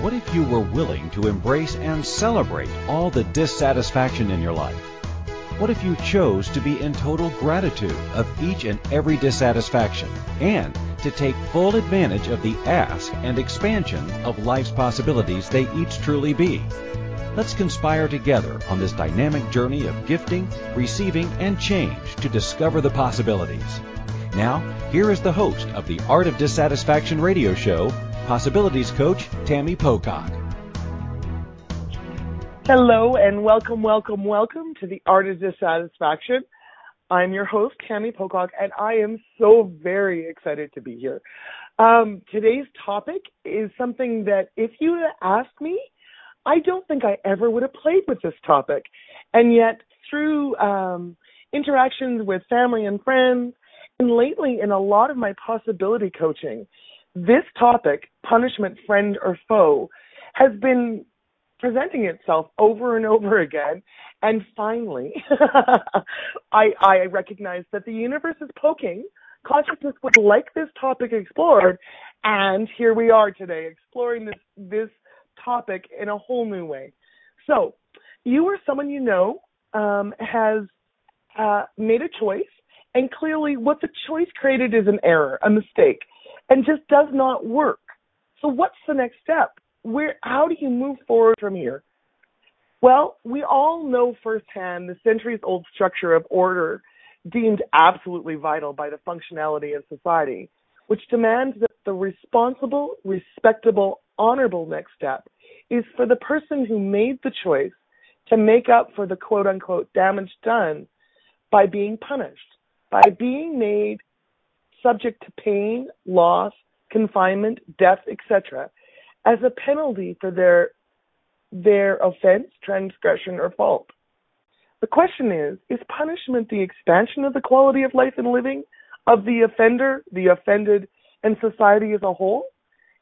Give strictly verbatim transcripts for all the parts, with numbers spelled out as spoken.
What if you were willing to embrace and celebrate all the dissatisfaction in your life? What if you chose to be in total gratitude of each and every dissatisfaction and to take full advantage of the ask and expansion of life's possibilities they each truly be? Let's conspire together on this dynamic journey of gifting, receiving, and change to discover the possibilities. Now, here is the host of the Art of Dissatisfaction radio show, Possibilities Coach Tammy Pocock. Hello and welcome, welcome, welcome to the Art of Dissatisfaction. I'm your host, Tammy Pocock, and I am so very excited to be here. Um, today's topic is something that if you asked me, I don't think I ever would have played with this topic. And yet through um, interactions with family and friends, and lately in a lot of my possibility coaching, this topic, punishment, friend or foe, has been presenting itself over and over again, and finally I, I recognize that the universe is poking. Consciousness would like this topic explored, and here we are today exploring this, this topic in a whole new way. So you or someone you know um, has uh, made a choice, and clearly what the choice created is an error, a mistake, and just does not work. So what's the next step? Where, how do you move forward from here? Well, we all know firsthand the centuries-old structure of order deemed absolutely vital by the functionality of society, which demands that the responsible, respectable, honorable next step is for the person who made the choice to make up for the quote-unquote damage done by being punished, by being made subject to pain, loss, confinement, death, et cetera, as a penalty for their their offense, transgression, or fault. The question is, is punishment the expansion of the quality of life and living of the offender, the offended, and society as a whole?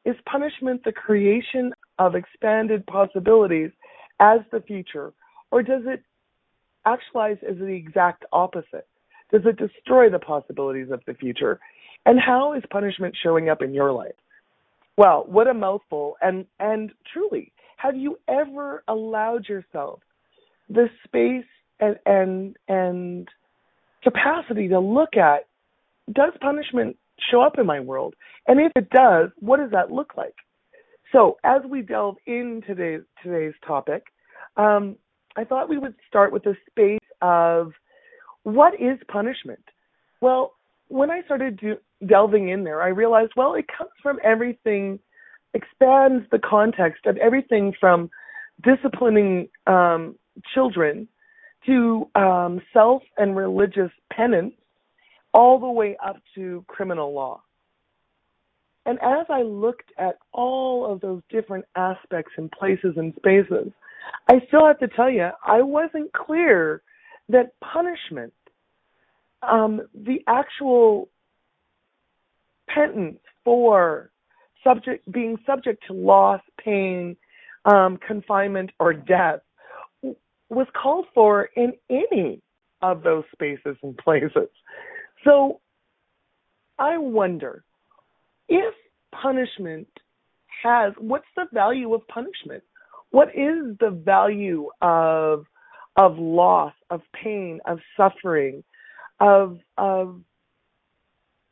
Is punishment the creation of expanded possibilities as the future, or does it actualize as the exact opposite? Does it destroy the possibilities of the future? And how is punishment showing up in your life? Well, what a mouthful. And, and truly, have you ever allowed yourself the space and, and, and capacity to look at, does punishment show up in my world? And if it does, what does that look like? So as we delve into today's, today's topic, um, I thought we would start with a space of, what is punishment? Well, when I started do, delving in there, I realized, well, it comes from everything, expands the context of everything from disciplining um, children to um, self and religious penance, all the way up to criminal law. And as I looked at all of those different aspects and places and spaces, I still have to tell you, I wasn't clear that punishment, um, the actual penance for subject being subject to loss, pain, um, confinement, or death, was called for in any of those spaces and places. So I wonder if punishment has, what's the value of punishment? What is the value of of loss, of pain, of suffering, of of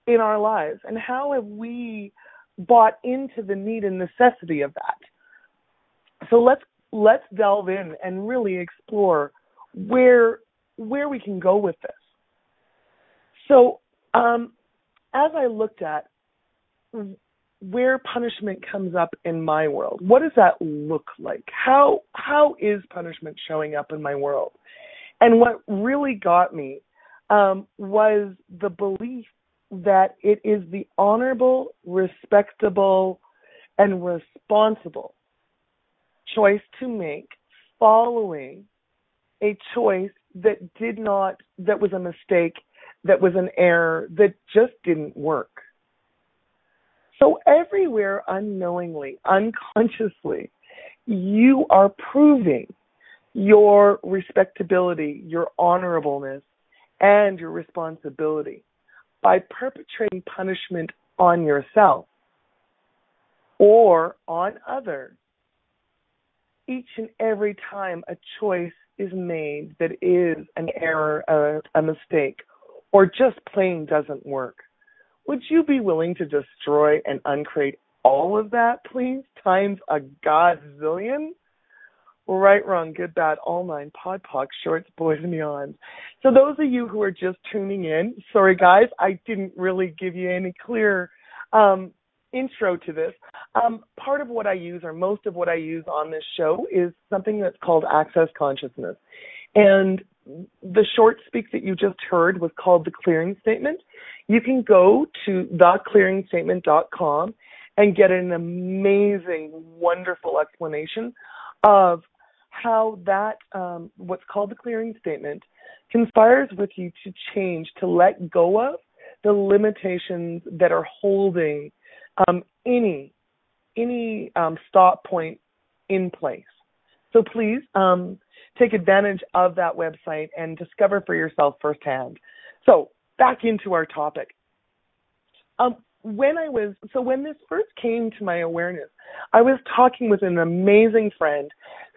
in our lives, and how have we bought into the need and necessity of that? So let's let's delve in and really explore where where we can go with this. So um, as I looked at where punishment comes up in my world, what does that look like? How how is punishment showing up in my world? And what really got me um, was the belief that it is the honorable, respectable, and responsible choice to make following a choice that did not, that was a mistake, that was an error, that just didn't work. So everywhere, unknowingly, unconsciously, you are proving your respectability, your honorableness, and your responsibility by perpetrating punishment on yourself or on others each and every time a choice is made that is an error, a, a mistake, or just plain doesn't work, would you be willing to destroy and uncreate all of that, please, times a godzillion? Right, wrong, good, bad, all nine, pod, poc, shorts, boys, and beyond. So those of you who are just tuning in, sorry, guys, I didn't really give you any clear um, intro to this. Um, part of what I use, or most of what I use on this show, is something that's called Access Consciousness. And the short speak that you just heard was called The Clearing Statement. You can go to the clearing statement dot com and get an amazing, wonderful explanation of how that, um, what's called the clearing statement, conspires with you to change, to let go of the limitations that are holding um, any any um, stop point in place. So please um, take advantage of that website and discover for yourself firsthand. So back into our topic. Um, When I was, so when this first came to my awareness, I was talking with an amazing friend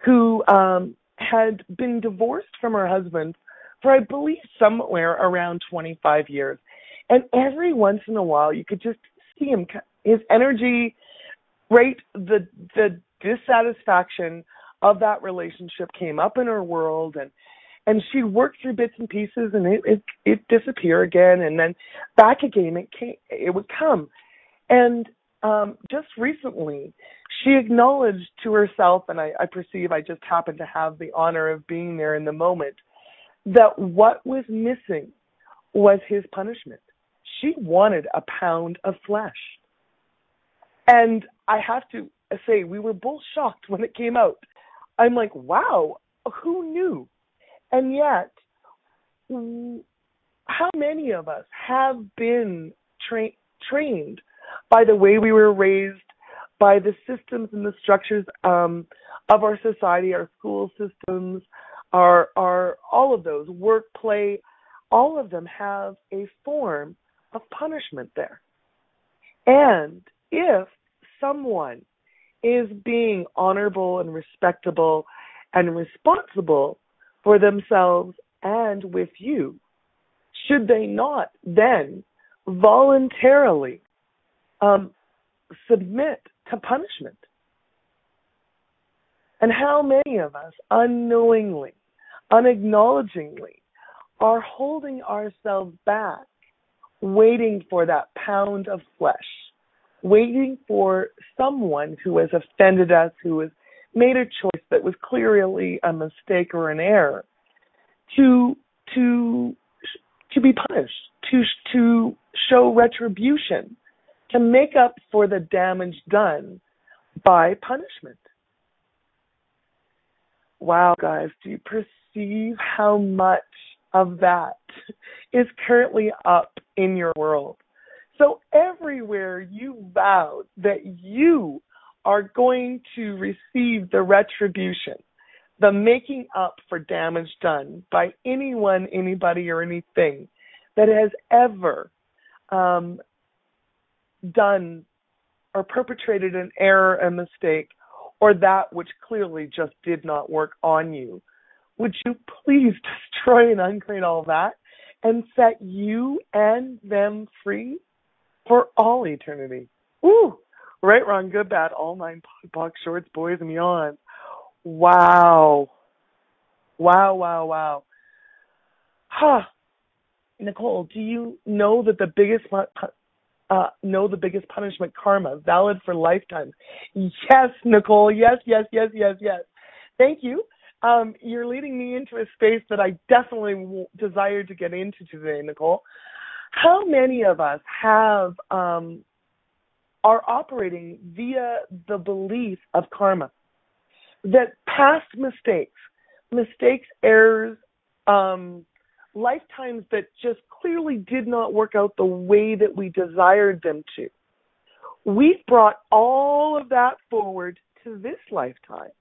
who um, had been divorced from her husband for, I believe, somewhere around twenty-five years. And every once in a while, you could just see him, his energy, right? The, the dissatisfaction of that relationship came up in her world, and And she worked through bits and pieces, and it, it it disappear again, and then back again it came, it would come. And um, just recently, she acknowledged to herself, and I, I perceive I just happened to have the honor of being there in the moment, that what was missing was his punishment. She wanted a pound of flesh. And I have to say, we were both shocked when it came out. I'm like, wow, who knew? And yet, how many of us have been tra- trained by the way we were raised, by the systems and the structures um, of our society, our school systems, our, our all of those, work, play, all of them have a form of punishment there. And if someone is being honorable and respectable and responsible for themselves and with you, should they not then voluntarily um, submit to punishment? And how many of us unknowingly, unacknowledgingly, are holding ourselves back, waiting for that pound of flesh, waiting for someone who has offended us, who has made a choice that was clearly a mistake or an error, to to to be punished, to to show retribution, to make up for the damage done by punishment. Wow, guys, do you perceive how much of that is currently up in your world? So everywhere you vowed that you are going to receive the retribution, the making up for damage done by anyone, anybody, or anything that has ever um, done or perpetrated an error, a mistake, or that which clearly just did not work on you. Would you please destroy and uncreate all that and set you and them free for all eternity? Ooh! Right, wrong, good, bad, all nine, pod, box, shorts, boys, and beyond. Wow. Wow, wow, wow. Huh. Nicole, do you know that the biggest uh, know the biggest punishment, karma, valid for lifetime? Yes, Nicole. Yes, yes, yes, yes, yes. Thank you. Um, you're leading me into a space that I definitely desired to get into today, Nicole. How many of us have... Um, are operating via the belief of karma, that past mistakes, mistakes, errors, um, lifetimes that just clearly did not work out the way that we desired them to, we've brought all of that forward to this lifetime.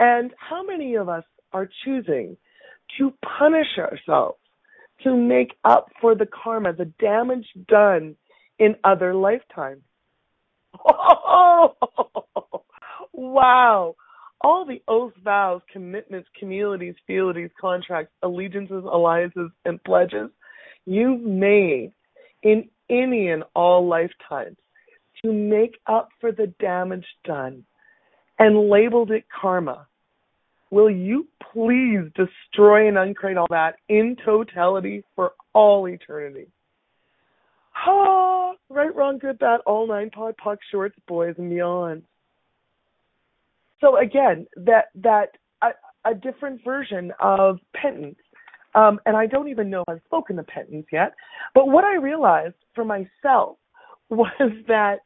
And how many of us are choosing to punish ourselves to make up for the karma, the damage done in other lifetimes? Oh, wow. all the oaths, vows, commitments, communities, fealties, contracts, allegiances, alliances, and pledges you've made in any and all lifetimes to make up for the damage done and labeled it karma. Will you please destroy and uncreate all that in totality for all eternity? Ha! Ah, right, wrong, good, bad, all nine, pod, pock, shorts, boys, and beyond. So again, that that a, a different version of penance. Um, and I don't even know if I've spoken to penance yet. But what I realized for myself was that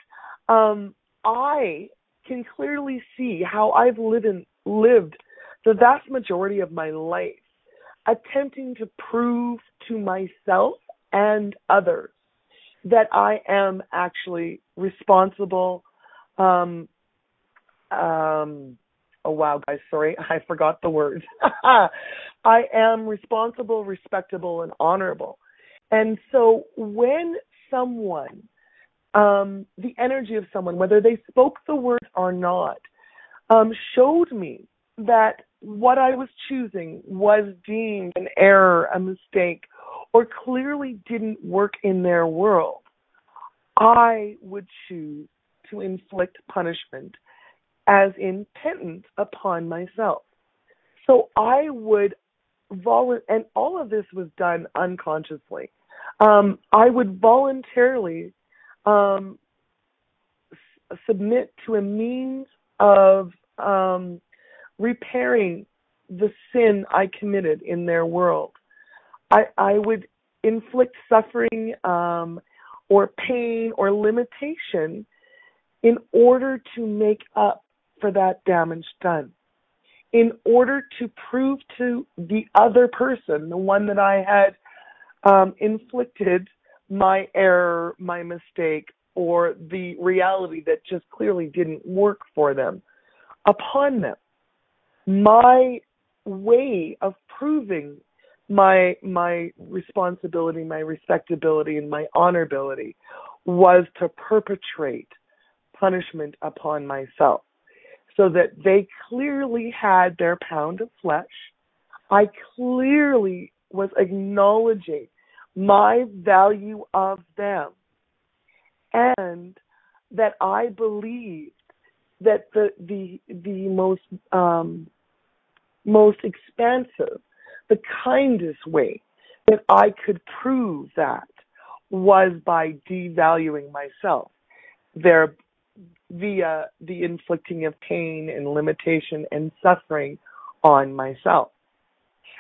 um, I can clearly see how I've lived, in, lived the vast majority of my life attempting to prove to myself and others that I am actually responsible. Um, um, oh, wow, guys, sorry, I forgot the word. I am responsible, respectable, and honorable. And so when someone, um, the energy of someone, whether they spoke the word or not, um, showed me that what I was choosing was deemed an error, a mistake, or clearly didn't work in their world, I would choose to inflict punishment as in penance upon myself. So I would, volu- and all of this was done unconsciously, um, I would voluntarily um, s- submit to a means of um, repairing the sin I committed in their world. I, I would inflict suffering um, or pain or limitation in order to make up for that damage done, in order to prove to the other person, the one that I had um, inflicted my error, my mistake, or the reality that just clearly didn't work for them, upon them. My way of proving My my responsibility, my respectability, and my honorability was to perpetrate punishment upon myself so that they clearly had their pound of flesh. I clearly was acknowledging my value of them and that I believed that the the, the most, um, most expansive, the kindest way that I could prove that was by devaluing myself there via the inflicting of pain and limitation and suffering on myself.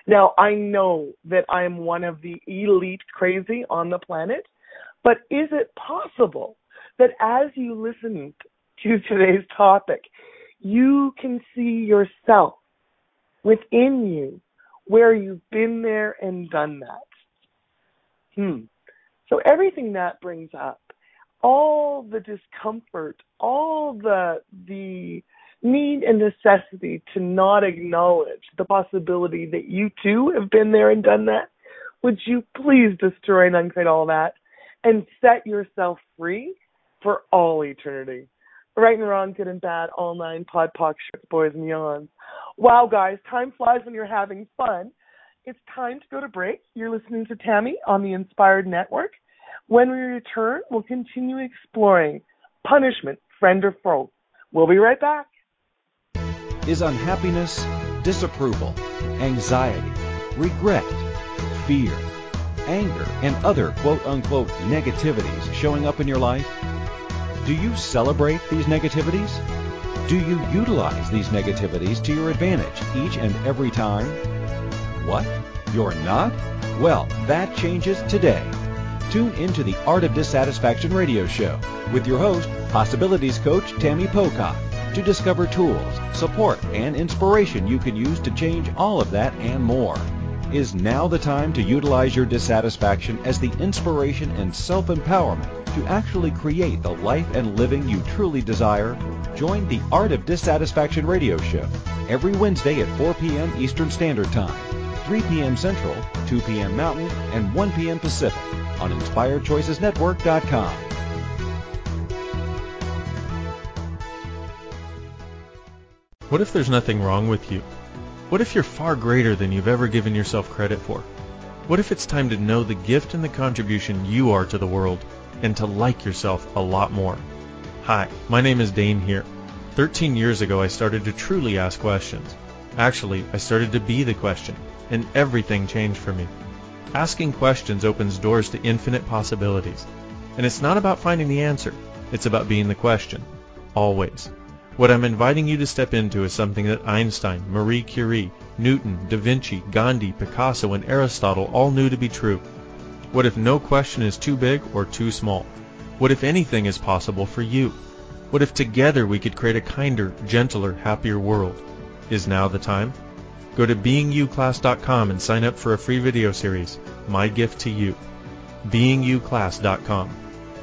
Now, I know that I'm one of the elite crazy on the planet, but is it possible that as you listen to today's topic, you can see yourself within you where you've been there and done that? Hmm. So everything that brings up, all the discomfort, all the the need and necessity to not acknowledge the possibility that you too have been there and done that, would you please destroy and uncreate all that and set yourself free for all eternity? Right and wrong, good and bad, all nine, pod, pock, shirts, boys, and yawns. Wow, guys, time flies when you're having fun. It's time to go to break. You're listening to Tammy on the Inspired Network. When we return, we'll continue exploring punishment, friend or foe. We'll be right back. Is unhappiness, disapproval, anxiety, regret, fear, anger, and other quote-unquote negativities showing up in your life? Do you celebrate these negativities? Do you utilize these negativities to your advantage each and every time? What? You're not? Well, that changes today. Tune into the Art of Dissatisfaction radio show with your host, Possibilities Coach Tammy Pocock, to discover tools, support, and inspiration you can use to change all of that and more. Is now the time to utilize your dissatisfaction as the inspiration and self-empowerment to actually create the life and living you truly desire? Join the Art of Dissatisfaction radio show every Wednesday at four p.m. Eastern Standard Time, three p.m. Central, two p.m. Mountain, and one p.m. Pacific on Inspired Choices Network dot com. What if there's nothing wrong with you? What if you're far greater than you've ever given yourself credit for? What if it's time to know the gift and the contribution you are to the world and to like yourself a lot more? Hi, my name is Dane here. thirteen years ago, I started to truly ask questions. Actually, I started to be the question, and everything changed for me. Asking questions opens doors to infinite possibilities. And it's not about finding the answer. It's about being the question. Always. What I'm inviting you to step into is something that Einstein, Marie Curie, Newton, Da Vinci, Gandhi, Picasso, and Aristotle all knew to be true. What if no question is too big or too small? What if anything is possible for you? What if together we could create a kinder, gentler, happier world? Is now the time? Go to being you class dot com and sign up for a free video series, My Gift to You. being you class dot com.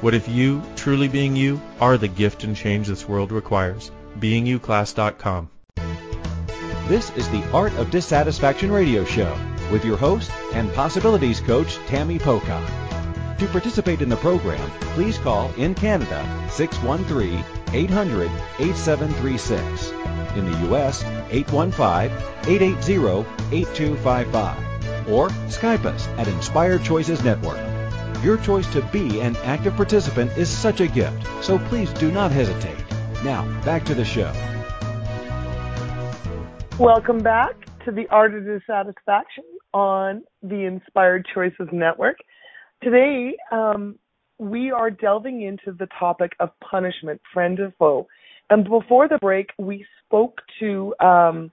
What if you, truly being you, are the gift and change this world requires? being you class dot com. This is the Art of Dissatisfaction radio show with your host and possibilities coach, Tammy Pocock. To participate in the program, please call in Canada six one three, eight hundred, eight seven three six. In the U S, eight one five, eight eight zero, eight two five five. Or Skype us at Inspired Choices Network. Your choice to be an active participant is such a gift, so please do not hesitate. Now, back to the show. Welcome back to the Art of Dissatisfaction on the Inspired Choices Network. Today, um, we are delving into the topic of punishment, friend or foe. And before the break, we spoke to um,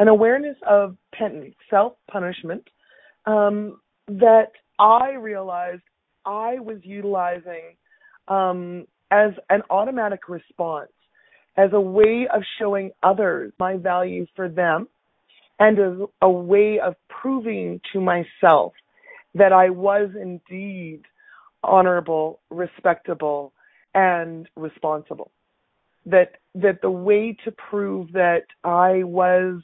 an awareness of penitence, self-punishment, um, that I realized I was utilizing um, as an automatic response, as a way of showing others my value for them, and as a way of proving to myself that I was indeed honorable, respectable, and responsible. That that the way to prove that I was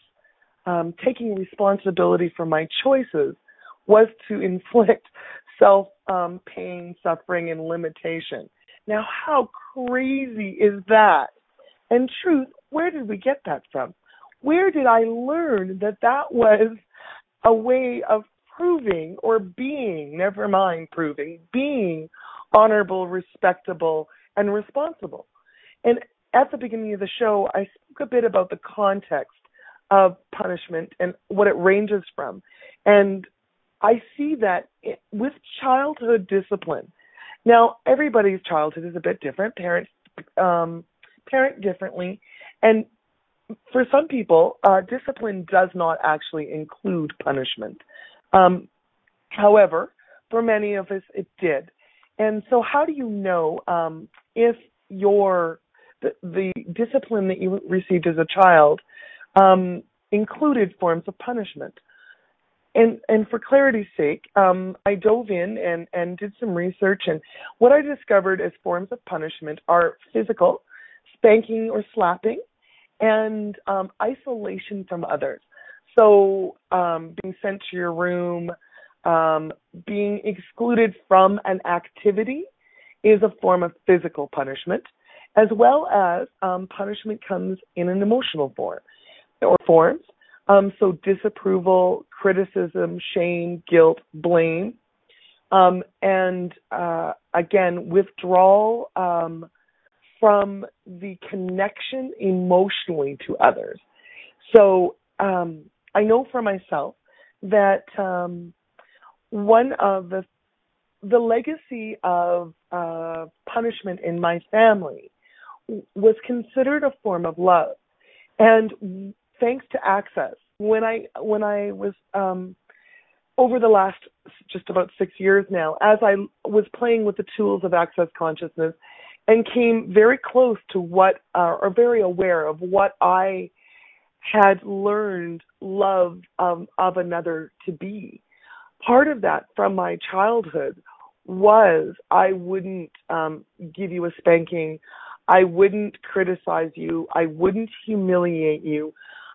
um, taking responsibility for my choices was to inflict self um, pain, suffering, and limitation. Now, how crazy is that? And truth, where did we get that from? Where did I learn that that was a way of proving or being, never mind proving, being honorable, respectable, and responsible? And at the beginning of the show, I spoke a bit about the context of punishment and what it ranges from. And I see that with childhood discipline. Now, everybody's childhood is a bit different. Parents um, parent differently. And for some people, uh, discipline does not actually include punishment. Um, however, for many of us, it did. And so how do you know um, if your the, the discipline that you received as a child um, included forms of punishment? And, and for clarity's sake, um, I dove in and, and did some research, and what I discovered as forms of punishment are physical, spanking or slapping, and um, isolation from others. So um, being sent to your room, um, being excluded from an activity is a form of physical punishment, as well as um, punishment comes in an emotional form or forms. Um, so disapproval, criticism, shame, guilt, blame, um, and uh, again, withdrawal um, from the connection emotionally to others. So um, I know for myself that um, one of the the legacy of uh, punishment in my family was considered a form of love, and thanks to Access, when I when I was um, over the last just about six years now, as I was playing with the tools of Access Consciousness, and came very close to what, uh, or very aware of what I had learned love um, of another to be. Part of that from my childhood was I wouldn't um, give you a spanking, I wouldn't criticize you, I wouldn't humiliate you.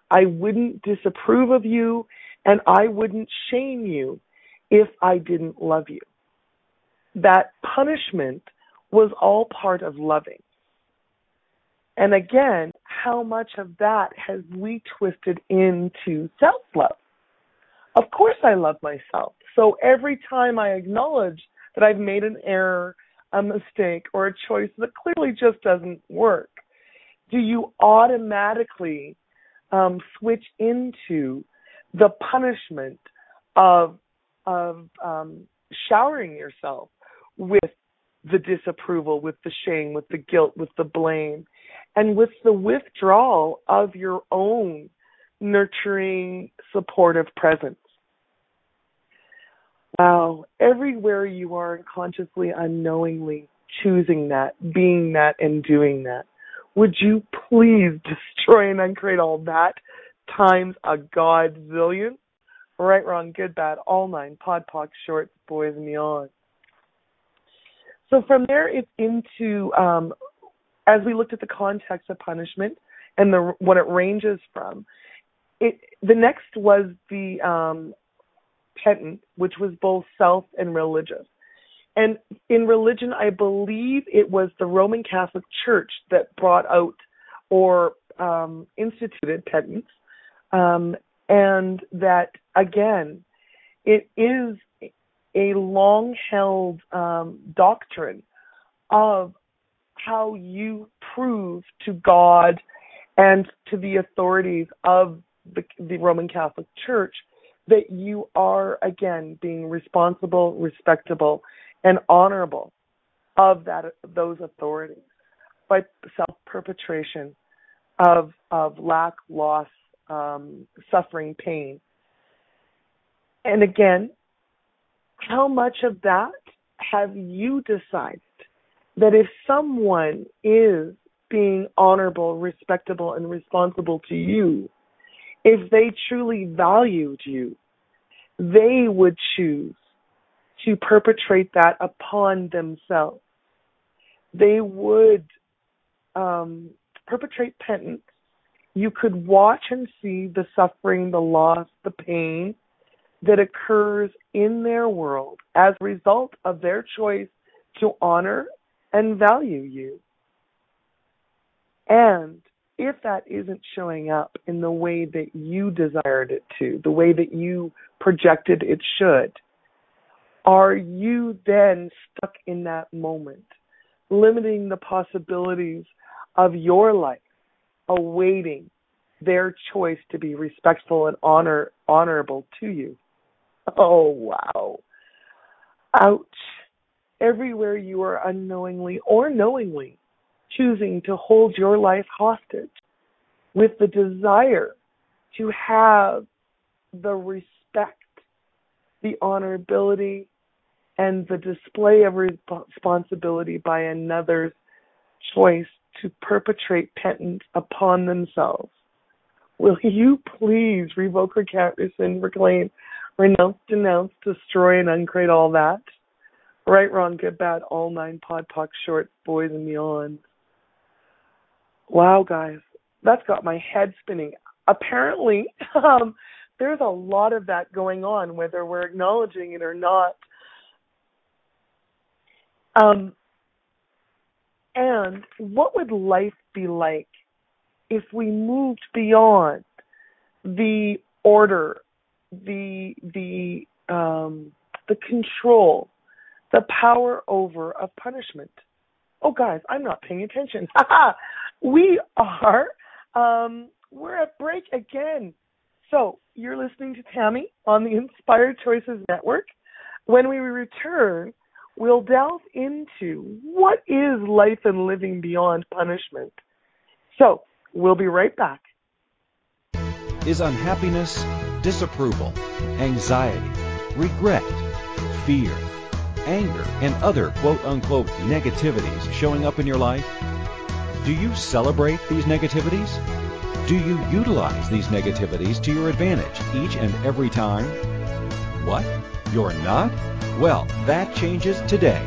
I wouldn't disapprove of you, and I wouldn't shame you if I didn't love you. That punishment was all part of loving. And again, how much of that has we twisted into self-love? Of course I love myself. So every time I acknowledge that I've made an error, a mistake, or a choice that clearly just doesn't work, do you automatically um, switch into the punishment of of um, showering yourself with the disapproval, with the shame, with the guilt, with the blame, and with the withdrawal of your own nurturing, supportive presence? Wow, everywhere you are, consciously, unknowingly choosing that, being that, and doing that. Would you please destroy and uncreate all that times a godzillion? Right, wrong, good, bad, all nine, pod, poc, shorts, boys, and beyond. So from there, it's into, um, as we looked at the context of punishment and the what it ranges from, it the next was the um, penance, which was both self and religious. And in religion, I believe it was the Roman Catholic Church that brought out or um, instituted penance. Um, and that, again, it is a long-held um, doctrine of how you prove to God and to the authorities of the, the Roman Catholic Church that you are, again, being responsible, respectable, and honorable of that those authorities by self-perpetration of of lack, loss, um, suffering, pain. And again, how much of that have you decided that if someone is being honorable, respectable, and responsible to you, if they truly valued you, they would choose to perpetrate that upon themselves? They would um, perpetrate penance. You could watch and see the suffering, the loss, the pain that occurs in their world as a result of their choice to honor and value you. And if that isn't showing up in the way that you desired it to, the way that you projected it should, are you then stuck in that moment, limiting the possibilities of your life, awaiting their choice to be respectful and honor honorable to you? Oh, wow. Ouch. Everywhere you are unknowingly or knowingly choosing to hold your life hostage with the desire to have the respect, the honorability, and the display of responsibility by another's choice to perpetrate penance upon themselves. Will you please revoke, recant, rescind, reclaim, renounce, denounce, destroy, and uncreate all that? Right, wrong, good, bad, all nine, pod, poc, shorts, boys, and beyond. Wow, guys, that's got my head spinning. Apparently, um, there's a lot of that going on, whether we're acknowledging it or not. Um, and what would life be like if we moved beyond the order, the the um, the control, the power over of punishment? Oh, guys, I'm not paying attention. We are. Um, we're at break again. So you're listening to Tammy on the Inspired Choices Network. When we return, we'll delve into what is life and living beyond punishment. So we'll be right back. Is unhappiness, disapproval, anxiety, regret, fear, anger, and other quote-unquote negativities showing up in your life? Do you celebrate these negativities? Do you utilize these negativities to your advantage each and every time? What? You're not? Well, that changes today.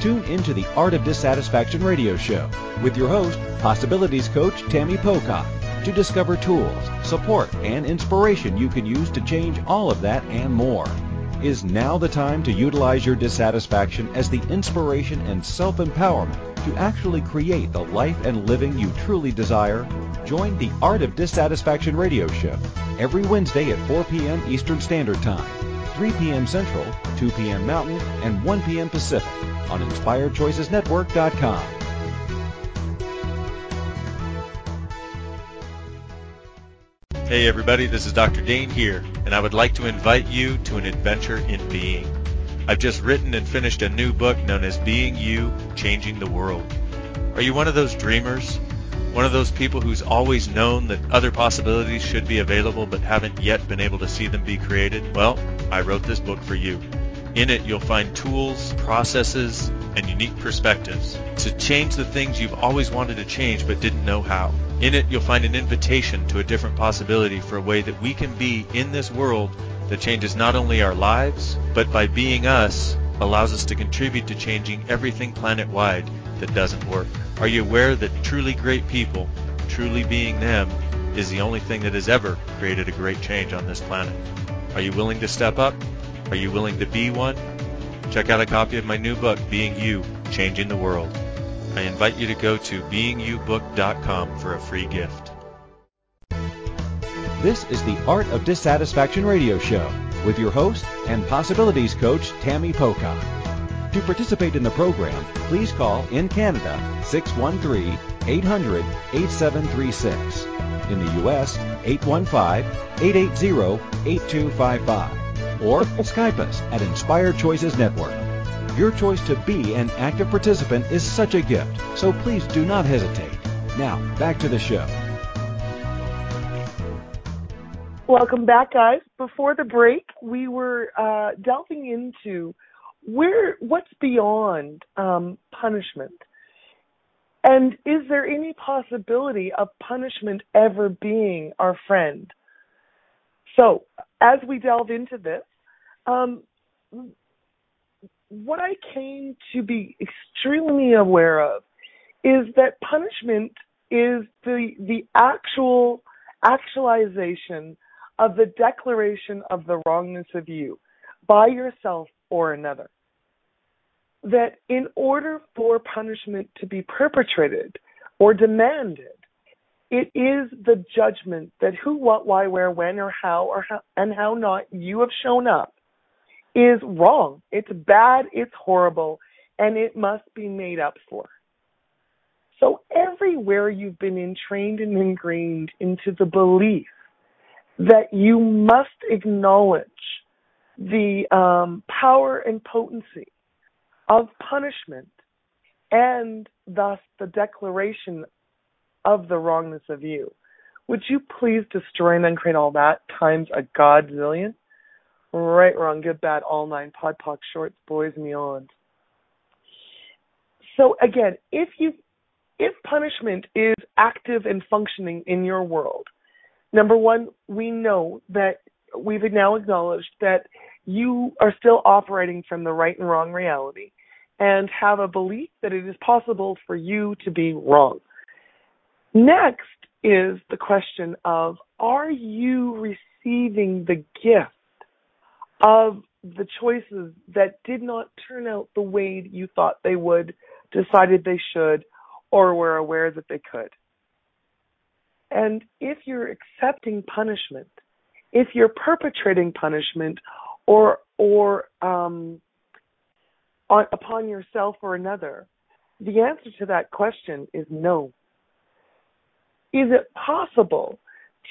Tune into the Art of Dissatisfaction radio show with your host, Possibilities Coach Tammy Pocock, to discover tools, support, and inspiration you can use to change all of that and more. Is now the time to utilize your dissatisfaction as the inspiration and self-empowerment to actually create the life and living you truly desire, join the Art of Dissatisfaction radio show every Wednesday at four p.m. Eastern Standard Time, three p.m. Central, two p.m. Mountain, and one p.m. Pacific on Inspired Choices Network dot com. Hey everybody, this is Doctor Dane here, and I would like to invite you to an adventure in being. I've just written and finished a new book known as Being You, Changing the World. Are you one of those dreamers? One of those people who's always known that other possibilities should be available but haven't yet been able to see them be created? Well, I wrote this book for you. In it, you'll find tools, processes, and unique perspectives to change the things you've always wanted to change but didn't know how. In it, you'll find an invitation to a different possibility for a way that we can be in this world that changes not only our lives, but by being us, allows us to contribute to changing everything planet-wide that doesn't work. Are you aware that truly great people, truly being them, is the only thing that has ever created a great change on this planet? Are you willing to step up? Are you willing to be one? Check out a copy of my new book, Being You, Changing the World. I invite you to go to being you book dot com for a free gift. This is the Art of Dissatisfaction radio show with your host and possibilities coach, Tammy Pocock. To participate in the program, please call in Canada six one three, eight hundred, eighty-seven thirty-six, in the U S eight one five, eight eight zero, eight two five five, or Skype us at Inspired Choices Network. Your choice to be an active participant is such a gift, so please do not hesitate. Now, back to the show. Welcome back, guys. Before the break, we were uh, delving into where, what's beyond um, punishment, and is there any possibility of punishment ever being our friend? So, as we delve into this, um, what I came to be extremely aware of is that punishment is the the actual actualization of the declaration of the wrongness of you by yourself or another. That in order for punishment to be perpetrated or demanded, it is the judgment that who, what, why, where, when, or how, or how, and how not you have shown up is wrong. It's bad, it's horrible, and it must be made up for. So everywhere you've been entrained and ingrained into the belief that you must acknowledge the um, power and potency of punishment and thus the declaration of the wrongness of you, would you please destroy and uncreate all that times a godzillion? Right, wrong, good, bad, all nine, pod, poc, shorts, boys, and beyond. So again, if you if punishment is active and functioning in your world, number one, we know that we've now acknowledged that you are still operating from the right and wrong reality and have a belief that it is possible for you to be wrong. Next is the question of, are you receiving the gift of the choices that did not turn out the way you thought they would, decided they should, or were aware that they could? And if you're accepting punishment, if you're perpetrating punishment or or um, on, upon yourself or another, the answer to that question is no. Is it possible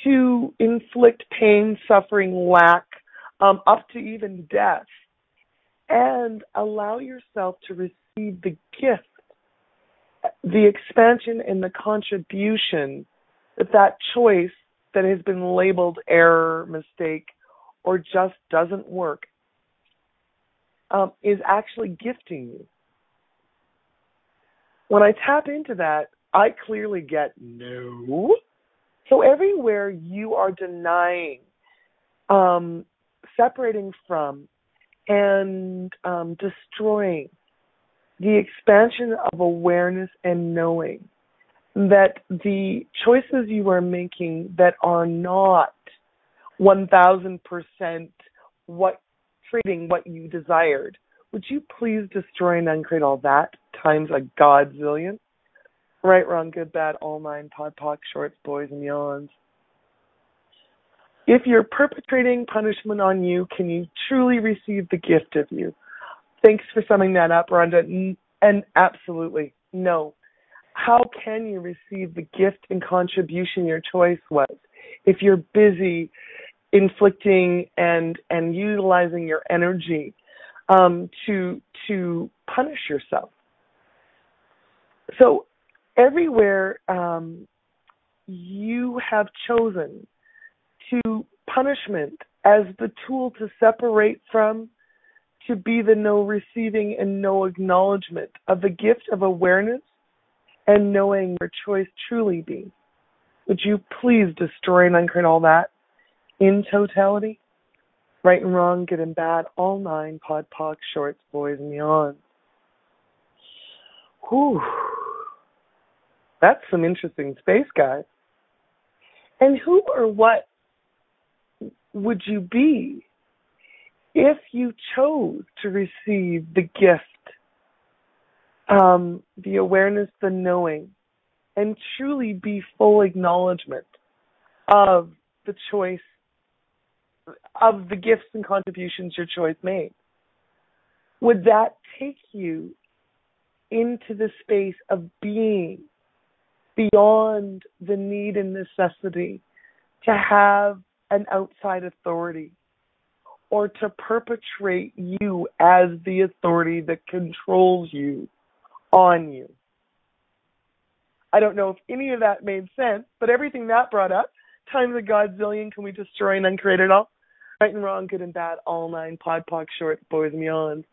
to inflict pain, suffering, lack, Um, up to even death, and allow yourself to receive the gift, the expansion and the contribution that that choice that has been labeled error, mistake, or just doesn't work um, is actually gifting you? When I tap into that, I clearly get no. So everywhere you are denying, um, separating from and um, destroying the expansion of awareness and knowing that the choices you are making that are not one thousand percent what treating what you desired Would you please destroy and uncreate all that times a godzillion? Right, wrong, good, bad, all mine, pod, poc, shorts, boys, and yawns. If you're perpetrating punishment on you, can you truly receive the gift of you? Thanks for summing that up, Rhonda. And absolutely, no. How can you receive the gift and contribution your choice was if you're busy inflicting and and utilizing your energy um, to to punish yourself? So everywhere um, you have chosen to punishment as the tool to separate from, to be the no receiving and no acknowledgement of the gift of awareness and knowing your choice truly be. Would you please destroy and uncreate all that in totality? Right and wrong, good and bad, all nine, pod, poc, shorts, boys, and yawns. Whew. That's some interesting space, guys. And who or what would you be if you chose to receive the gift, um, the awareness, the knowing, and truly be full acknowledgement of the choice, of the gifts and contributions your choice made? Would that take you into the space of being beyond the need and necessity to have an outside authority or to perpetrate you as the authority that controls you on you? I don't know if any of that made sense, but everything that brought up, times a godzillion, can we destroy and uncreate it all? Right and wrong, good and bad, all nine, pod, poc, shorts, boys, and yawns.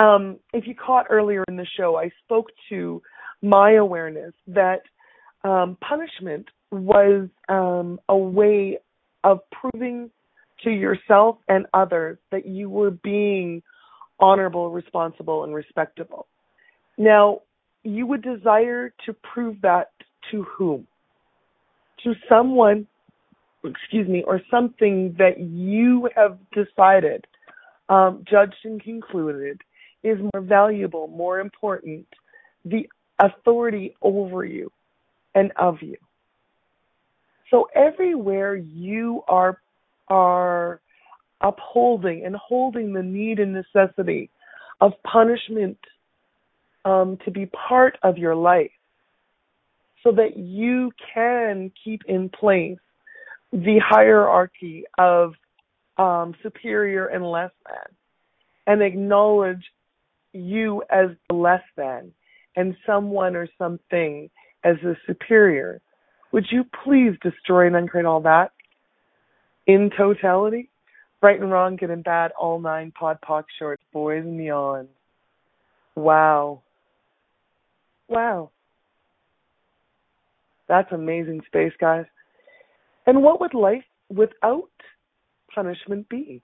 Um, if you caught earlier in the show, I spoke to my awareness that um, punishment was um, a way of proving to yourself and others that you were being honorable, responsible, and respectable. Now, you would desire to prove that to whom? To someone, excuse me, or something that you have decided, um, judged and concluded is more valuable, more important, the authority over you and of you. So everywhere you are are upholding and holding the need and necessity of punishment um, to be part of your life so that you can keep in place the hierarchy of um, superior and less than, and acknowledge you as the less than and someone or something as the superior. Would you please destroy and uncreate all that in totality? Right and wrong, good and bad, all nine, pod, poc, shorts, boys, and yawns. Wow. Wow. That's amazing space, guys. And what would life without punishment be?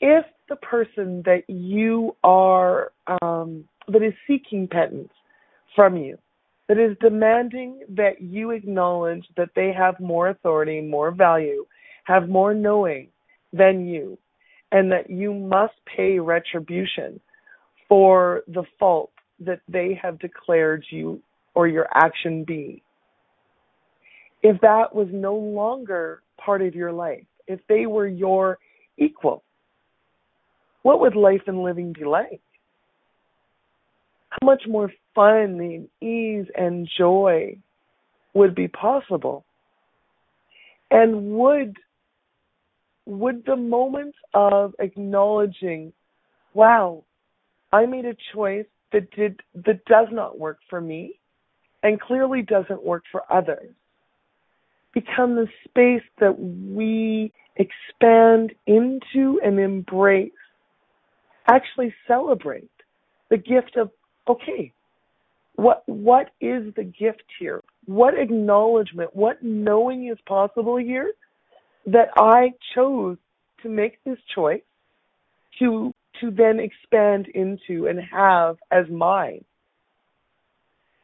If the person that you are, um, that is seeking penance from you, that is demanding that you acknowledge that they have more authority, more value, have more knowing than you, and that you must pay retribution for the fault that they have declared you or your action be. If that was no longer part of your life, if they were your equal, what would life and living be like? How much more fun and ease and joy would be possible? And would would the moments of acknowledging, wow, I made a choice that did that does not work for me and clearly doesn't work for others, become the space that we expand into and embrace, actually celebrate the gift of, okay, what what is the gift here? What acknowledgement, what knowing is possible here that I chose to make this choice to to then expand into and have as mine?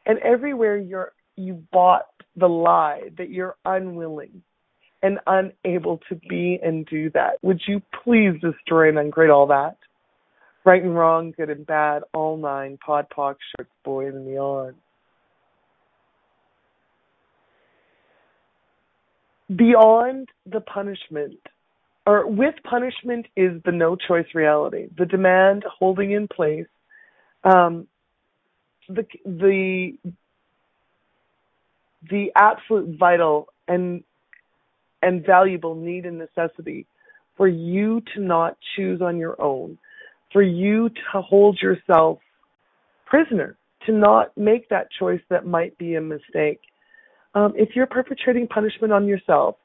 And everywhere you're you bought the lie that you're unwilling and unable to be and do that, would you please destroy and uncreate all that? right and wrong, good and bad, all nine, pod, poc, shirts, boy, and beyond. Beyond the punishment, or with punishment, is the no-choice reality, the demand holding in place, um, the the the absolute vital and and valuable need and necessity for you to not choose on your own, for you to hold yourself prisoner, to not make that choice that might be a mistake. Um, if you're perpetrating punishment on yourself,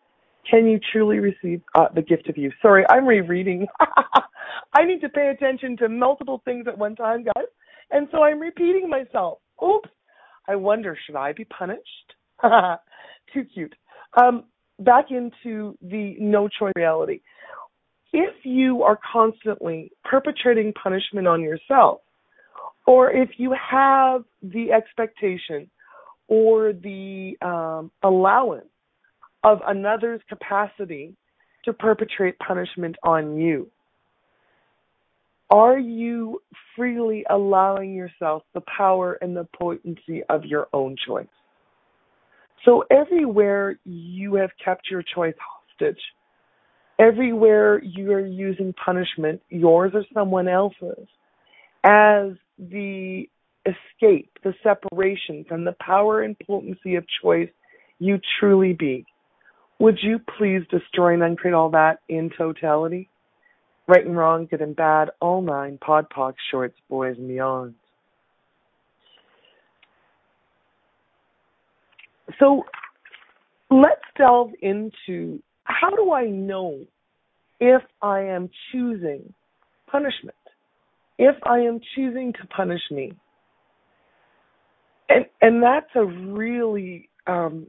can you truly receive uh, the gift of you? Sorry, I'm rereading. I need to pay attention to multiple things at one time, guys. And so I'm repeating myself. Oops. I wonder, should I be punished? Too cute. Um, back into the no-choice reality. If you are constantly perpetrating punishment on yourself, or if you have the expectation or the um, allowance of another's capacity to perpetrate punishment on you, are you freely allowing yourself the power and the potency of your own choice? So everywhere you have kept your choice hostage, everywhere you are using punishment, yours or someone else's, as the escape, the separation from the power and potency of choice you truly be, would you please destroy and uncreate all that in totality? Right and wrong, good and bad, all nine, pod, poc, shorts, boys, and beyond. So let's delve into, how do I know if I am choosing punishment? If I am choosing to punish me? And and that's a really um,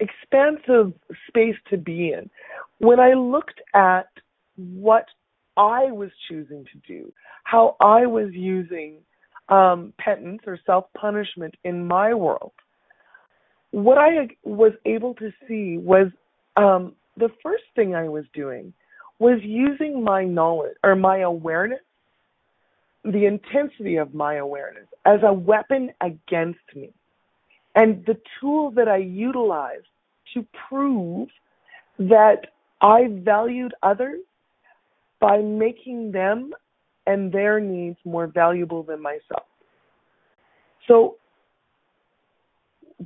expansive space to be in. When I looked at what I was choosing to do, how I was using um, penance or self-punishment in my world, what I was able to see was um, the first thing I was doing was using my knowledge or my awareness, the intensity of my awareness, as a weapon against me. And the tool that I utilized to prove that I valued others by making them and their needs more valuable than myself. So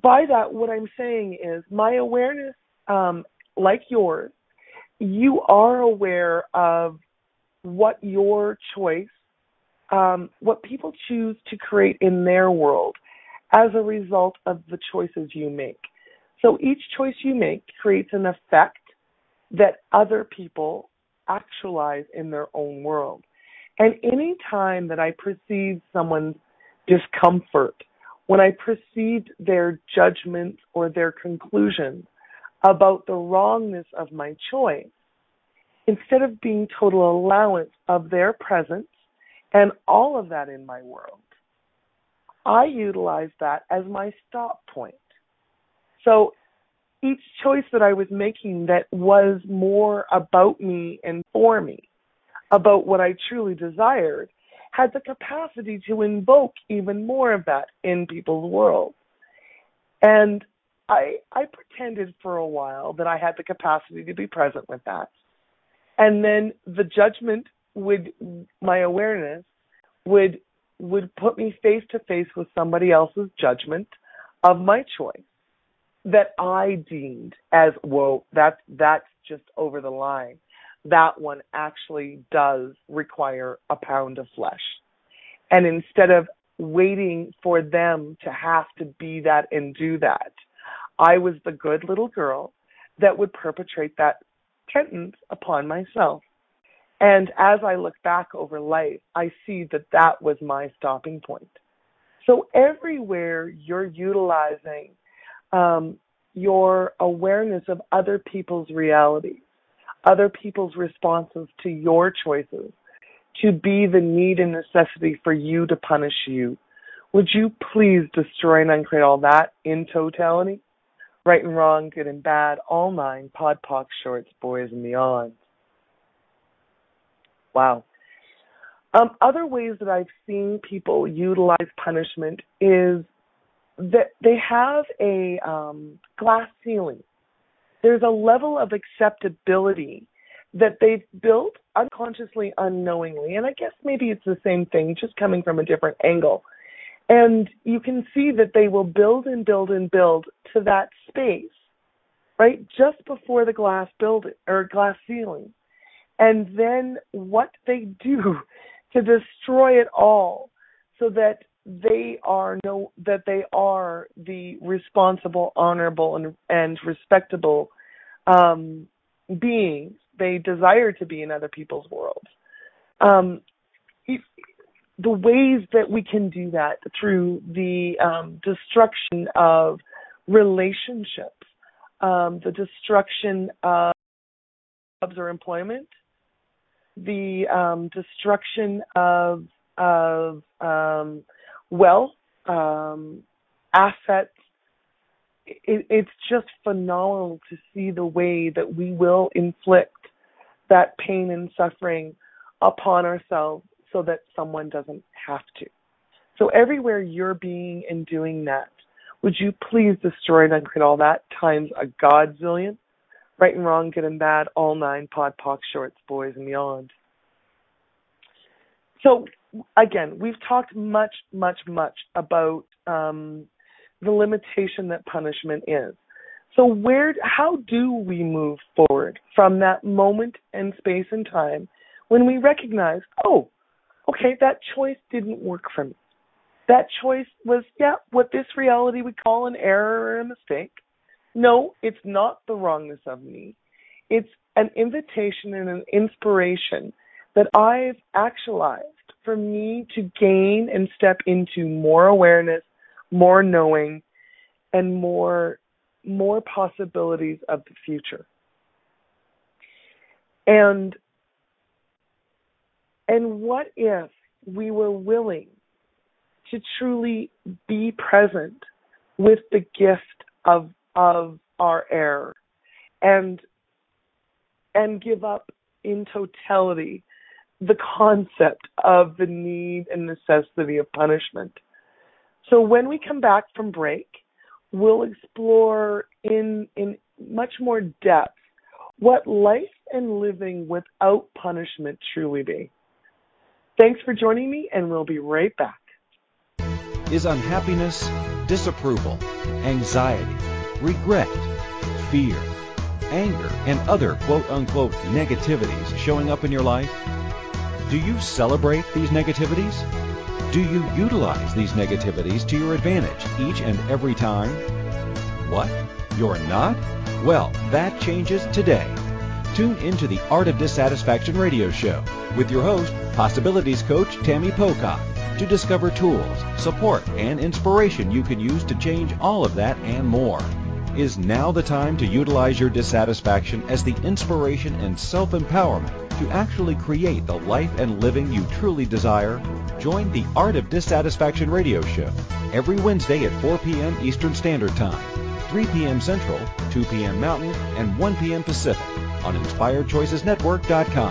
by that, what I'm saying is my awareness, um, like yours, you are aware of what your choice, um, what people choose to create in their world as a result of the choices you make. So each choice you make creates an effect that other people actualize in their own world. And any time that I perceive someone's discomfort, when I perceived their judgment or their conclusion about the wrongness of my choice, instead of being total allowance of their presence and all of that in my world, I utilized that as my stop point. So each choice that I was making that was more about me and for me, about what I truly desired, had the capacity to invoke even more of that in people's world. And I I pretended for a while that I had the capacity to be present with that. And then the judgment would, my awareness, would would put me face-to-face with somebody else's judgment of my choice that I deemed as, whoa, that's, that's just over the line. That one actually does require a pound of flesh. And instead of waiting for them to have to be that and do that, I was the good little girl that would perpetrate that sentence upon myself. And as I look back over life, I see that that was my stopping point. So everywhere you're utilizing um, your awareness of other people's realities, other people's responses to your choices, to be the need and necessity for you to punish you, would you please destroy and uncreate all that in totality? Right and wrong, good and bad, all nine, pod, poc, shorts, boys, and beyond. Wow. Um, other ways that I've seen people utilize punishment is that they have a um, glass ceiling. There's a level of acceptability that they've built unconsciously, unknowingly, and I guess maybe it's the same thing, just coming from a different angle. And you can see that they will build and build and build to that space, right, just before the glass building or glass ceiling. And then what they do to destroy it all, so that they are no that they are the responsible, honorable, and and respectable um, beings they desire to be in other people's worlds. Um, it, the ways that we can do that through the um, destruction of relationships, um, the destruction of jobs or employment, the um, destruction of of um, wealth, um, assets. It, it's just phenomenal to see the way that we will inflict that pain and suffering upon ourselves so that someone doesn't have to. So everywhere you're being and doing that, would you please destroy and uncreate all that times a godzillion? Right and wrong, good and bad, all nine, pod, poc, shorts, boys, and beyond. So, again, we've talked much, much, much about um, the limitation that punishment is. So where, how do we move forward from that moment and space and time when we recognize, oh, okay, that choice didn't work for me. That choice was, yeah, what this reality would call an error or a mistake. No, it's not the wrongness of me. It's an invitation and an inspiration that I've actualized for me to gain and step into more awareness, more knowing, and more, more possibilities of the future. And, and what if we were willing to truly be present with the gift of of our error and and give up in totality the concept of the need and necessity of punishment. So when we come back from break, we'll explore in in much more depth what life and living without punishment truly be. Thanks for joining me, and we'll be right back. Is unhappiness, disapproval, anxiety, regret, fear, anger, and other quote-unquote negativities showing up in your life? Do you celebrate these negativities? Do you utilize these negativities to your advantage each and every time? What? You're not? Well, that changes today. Tune into the Art of Dissatisfaction radio show with your host, Possibilities Coach Tammy Pocock, to discover tools, support, and inspiration you can use to change all of that and more. Is now the time to utilize your dissatisfaction as the inspiration and self-empowerment to actually create the life and living you truly desire? Join the Art of Dissatisfaction radio show every Wednesday at four p.m. Eastern Standard Time, three p.m. Central, two p.m. Mountain, and one p.m. Pacific on Inspired Choices Network dot com.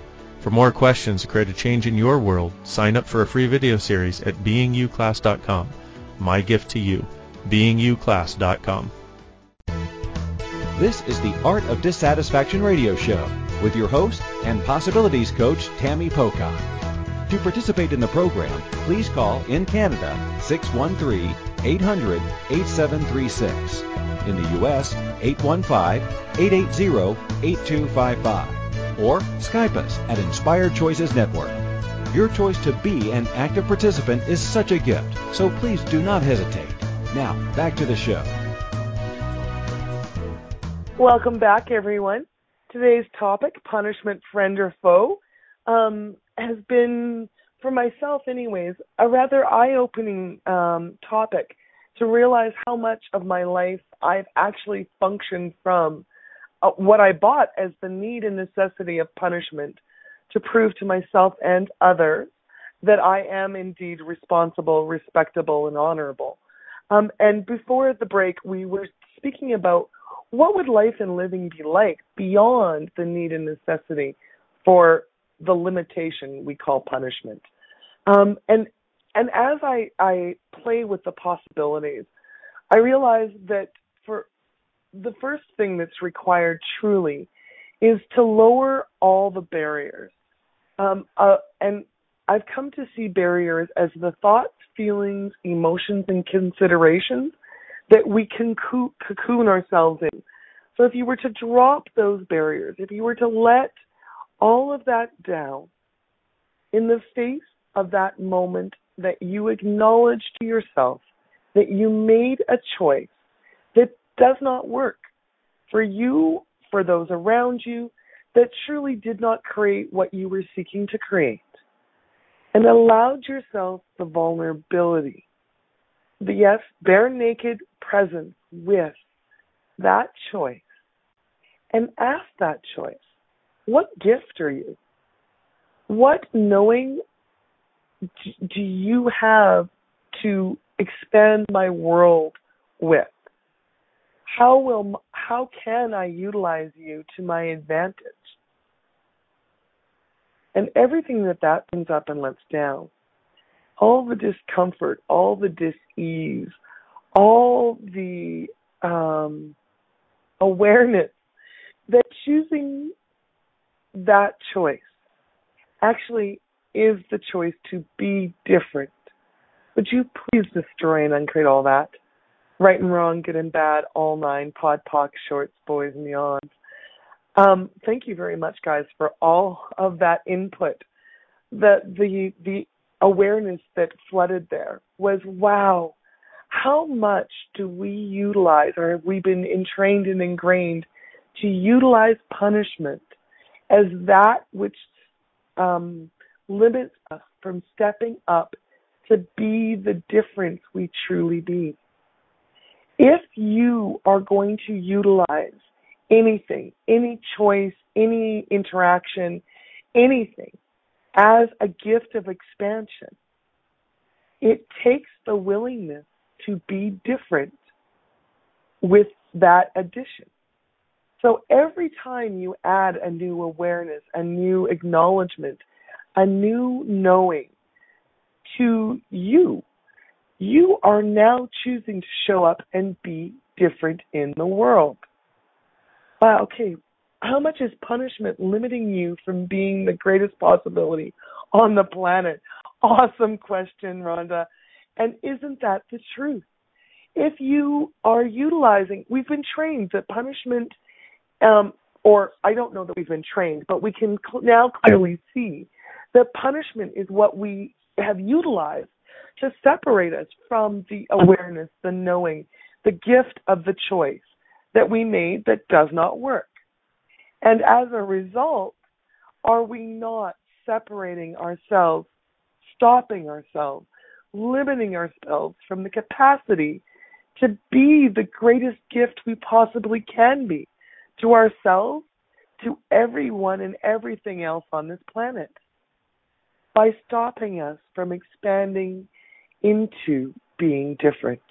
For more questions to create a change in your world, sign up for a free video series at being you class dot com. My gift to you, being you class dot com. This is the Art of Dissatisfaction radio show with your host and possibilities coach, Tammy Pocock. To participate in the program, please call in Canada, eight hundred, eight seven three six. In the U S, eight one five, eight eight zero, eight two five five. Or Skype us at Inspired Choices Network. Your choice to be an active participant is such a gift, so please do not hesitate. Now, back to the show. Welcome back, everyone. Today's topic, punishment, friend or foe, um, has been, for myself anyways, a rather eye-opening um, topic to realize how much of my life I've actually functioned from uh, what I bought as the need and necessity of punishment to prove to myself and others that I am indeed responsible, respectable, and honorable. Um, and before the break, we were speaking about what would life and living be like beyond the need and necessity for the limitation we call punishment. Um, and and as I, I play with the possibilities, I realize that for the first thing that's required truly is to lower all the barriers. Um, uh, and I've come to see barriers as the thoughts, feelings, emotions, and considerations that we can co- cocoon ourselves in. So if you were to drop those barriers, if you were to let all of that down in the face of that moment that you acknowledge to yourself that you made a choice that does not work for you, for those around you, that surely did not create what you were seeking to create, and allowed yourself the vulnerability, the yes, bare naked presence with that choice, and ask that choice, what gift are you? What knowing do you have to expand my world with? How will how can I utilize you to my advantage? And everything that that brings up and lets down, all the discomfort, all the dis-ease, all the um, awareness that choosing that choice actually is the choice to be different. Would you please destroy and uncreate all that? Right and wrong, good and bad, all nine, pod, poc, shorts, boys, and yawns. Um, thank you very much, guys, for all of that input. The, the the awareness that flooded there was, wow, how much do we utilize, or have we been entrained and ingrained to utilize punishment as that which um, limits us from stepping up to be the difference we truly be. If you are going to utilize anything, any choice, any interaction, anything, as a gift of expansion, it takes the willingness to be different with that addition. So every time you add a new awareness, a new acknowledgement, a new knowing to you, you are now choosing to show up and be different in the world. Wow, okay, how much is punishment limiting you from being the greatest possibility on the planet? Awesome question, Rhonda. And isn't that the truth? If you are utilizing, we've been trained that punishment, um, or I don't know that we've been trained, but we can cl- now clearly see that punishment is what we have utilized to separate us from the awareness, the knowing, the gift of the choice that we made that does not work. And as a result, are we not separating ourselves, stopping ourselves, limiting ourselves from the capacity to be the greatest gift we possibly can be to ourselves, to everyone and everything else on this planet, by stopping us from expanding into being different?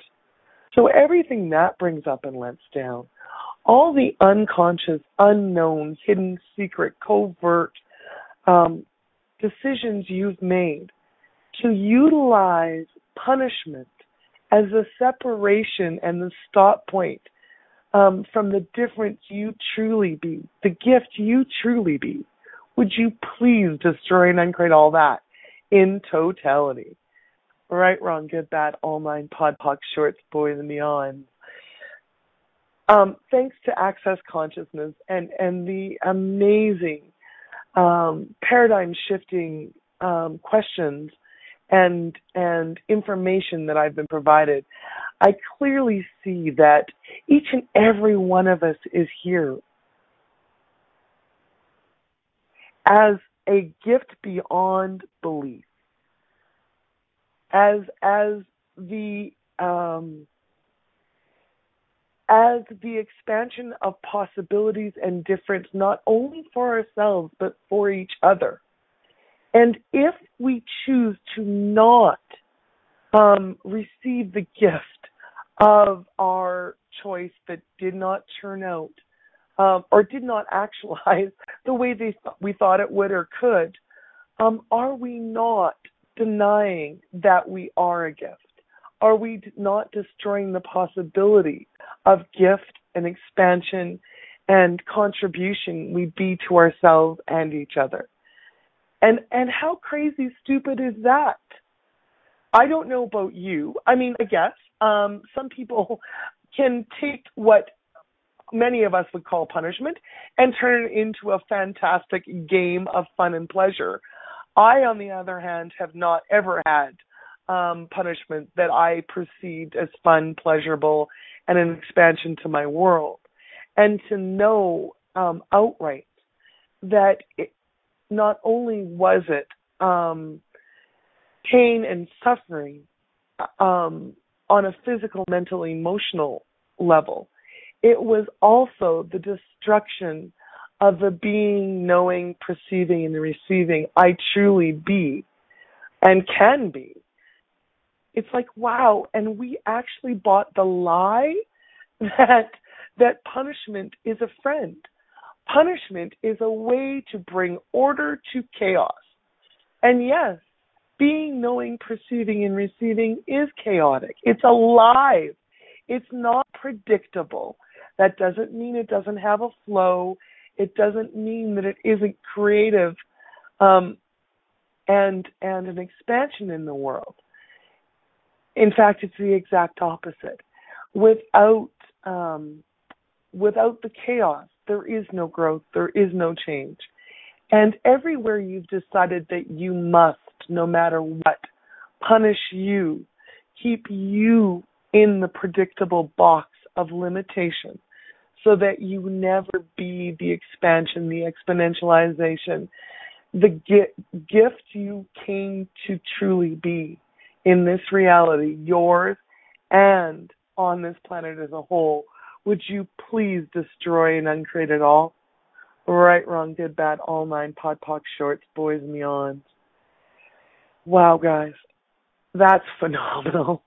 So everything that brings up and lets down, all the unconscious, unknown, hidden, secret, covert um, decisions you've made to utilize punishment as a separation and the stop point um, from the difference you truly be, the gift you truly be, would you please destroy and uncreate all that in totality? right, wrong, good, bad, all nine, pod, poc, shorts, boys, and beyond. Um, thanks to Access Consciousness and, and the amazing um, paradigm-shifting um, questions and and information that I've been provided, I clearly see that each and every one of us is here as a gift beyond belief, as as the um, as the expansion of possibilities and difference, not only for ourselves but for each other. And if we choose to not um, receive the gift of our choice that did not turn out um, or did not actualize the way they th- we thought it would or could, um, are we not denying that we are a gift? Are we not destroying the possibility of gift and expansion and contribution we be to ourselves and each other? And and how crazy stupid is that? I don't know about you. I mean, I guess um, some people can take what many of us would call punishment and turn it into a fantastic game of fun and pleasure. I, on the other hand, have not ever had um, punishment that I perceived as fun, pleasurable, and an expansion to my world. And to know um, outright that it, not only was it um, pain and suffering um, on a physical, mental, emotional level, it was also the destruction of the being, knowing, perceiving, and receiving I truly be and can be. It's like, wow, and we actually bought the lie that that punishment is a friend. Punishment is a way to bring order to chaos. And yes, being, knowing, perceiving, and receiving is chaotic. It's alive. It's not predictable. That doesn't mean it doesn't have a flow. It doesn't mean that it isn't creative um, and and an expansion in the world. In fact, it's the exact opposite. Without um, without the chaos, there is no growth, there is no change. And everywhere you've decided that you must, no matter what, punish you, keep you in the predictable box of limitation so that you never be the expansion, the exponentialization, the gift you came to truly be in this reality, yours and on this planet as a whole. Would you please destroy and uncreate it all? Right, wrong, good, bad, all nine, pod, poc, shorts, boys, and beyond. Wow, guys, that's phenomenal.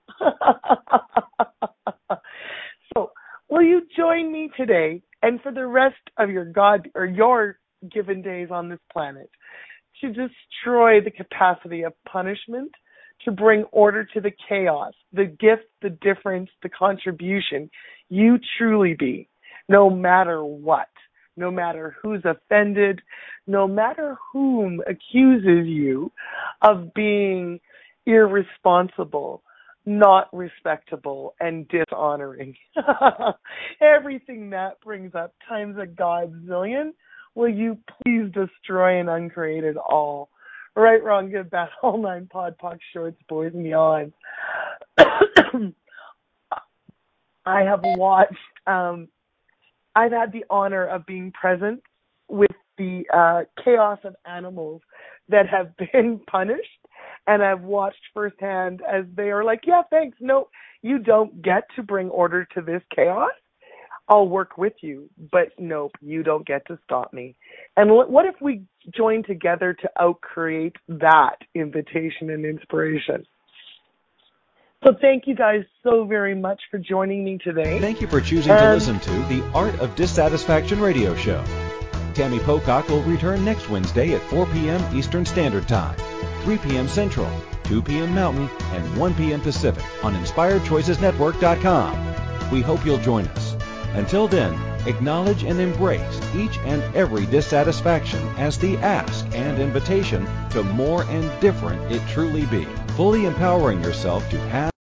So, will you join me today and for the rest of your God or your given days on this planet to destroy the capacity of punishment, to bring order to the chaos, the gift, the difference, the contribution you truly be, no matter what, no matter who's offended, no matter whom accuses you of being irresponsible, not respectable, and dishonoring. Everything that brings up times a godzillion, will you please destroy and uncreate it all? Right, wrong, good, bad, all nine, pod, poc, shorts, boys, and beyond. I have watched, um, I've had the honor of being present with the uh, chaos of animals that have been punished, and I've watched firsthand as they are like, yeah, thanks, no, you don't get to bring order to this chaos. I'll work with you, but nope, you don't get to stop me. And what if we join together to out-create that invitation and inspiration? So thank you guys so very much for joining me today. Thank you for choosing and to listen to the Art of Dissatisfaction radio show. Tammy Pocock will return next Wednesday at four p.m. Eastern Standard Time, three p.m. Central, two p.m. Mountain, and one p.m. Pacific on Inspired Choices Network dot com. We hope you'll join us. Until then, acknowledge and embrace each and every dissatisfaction as the ask and invitation to more and different it truly be. fully empowering yourself to have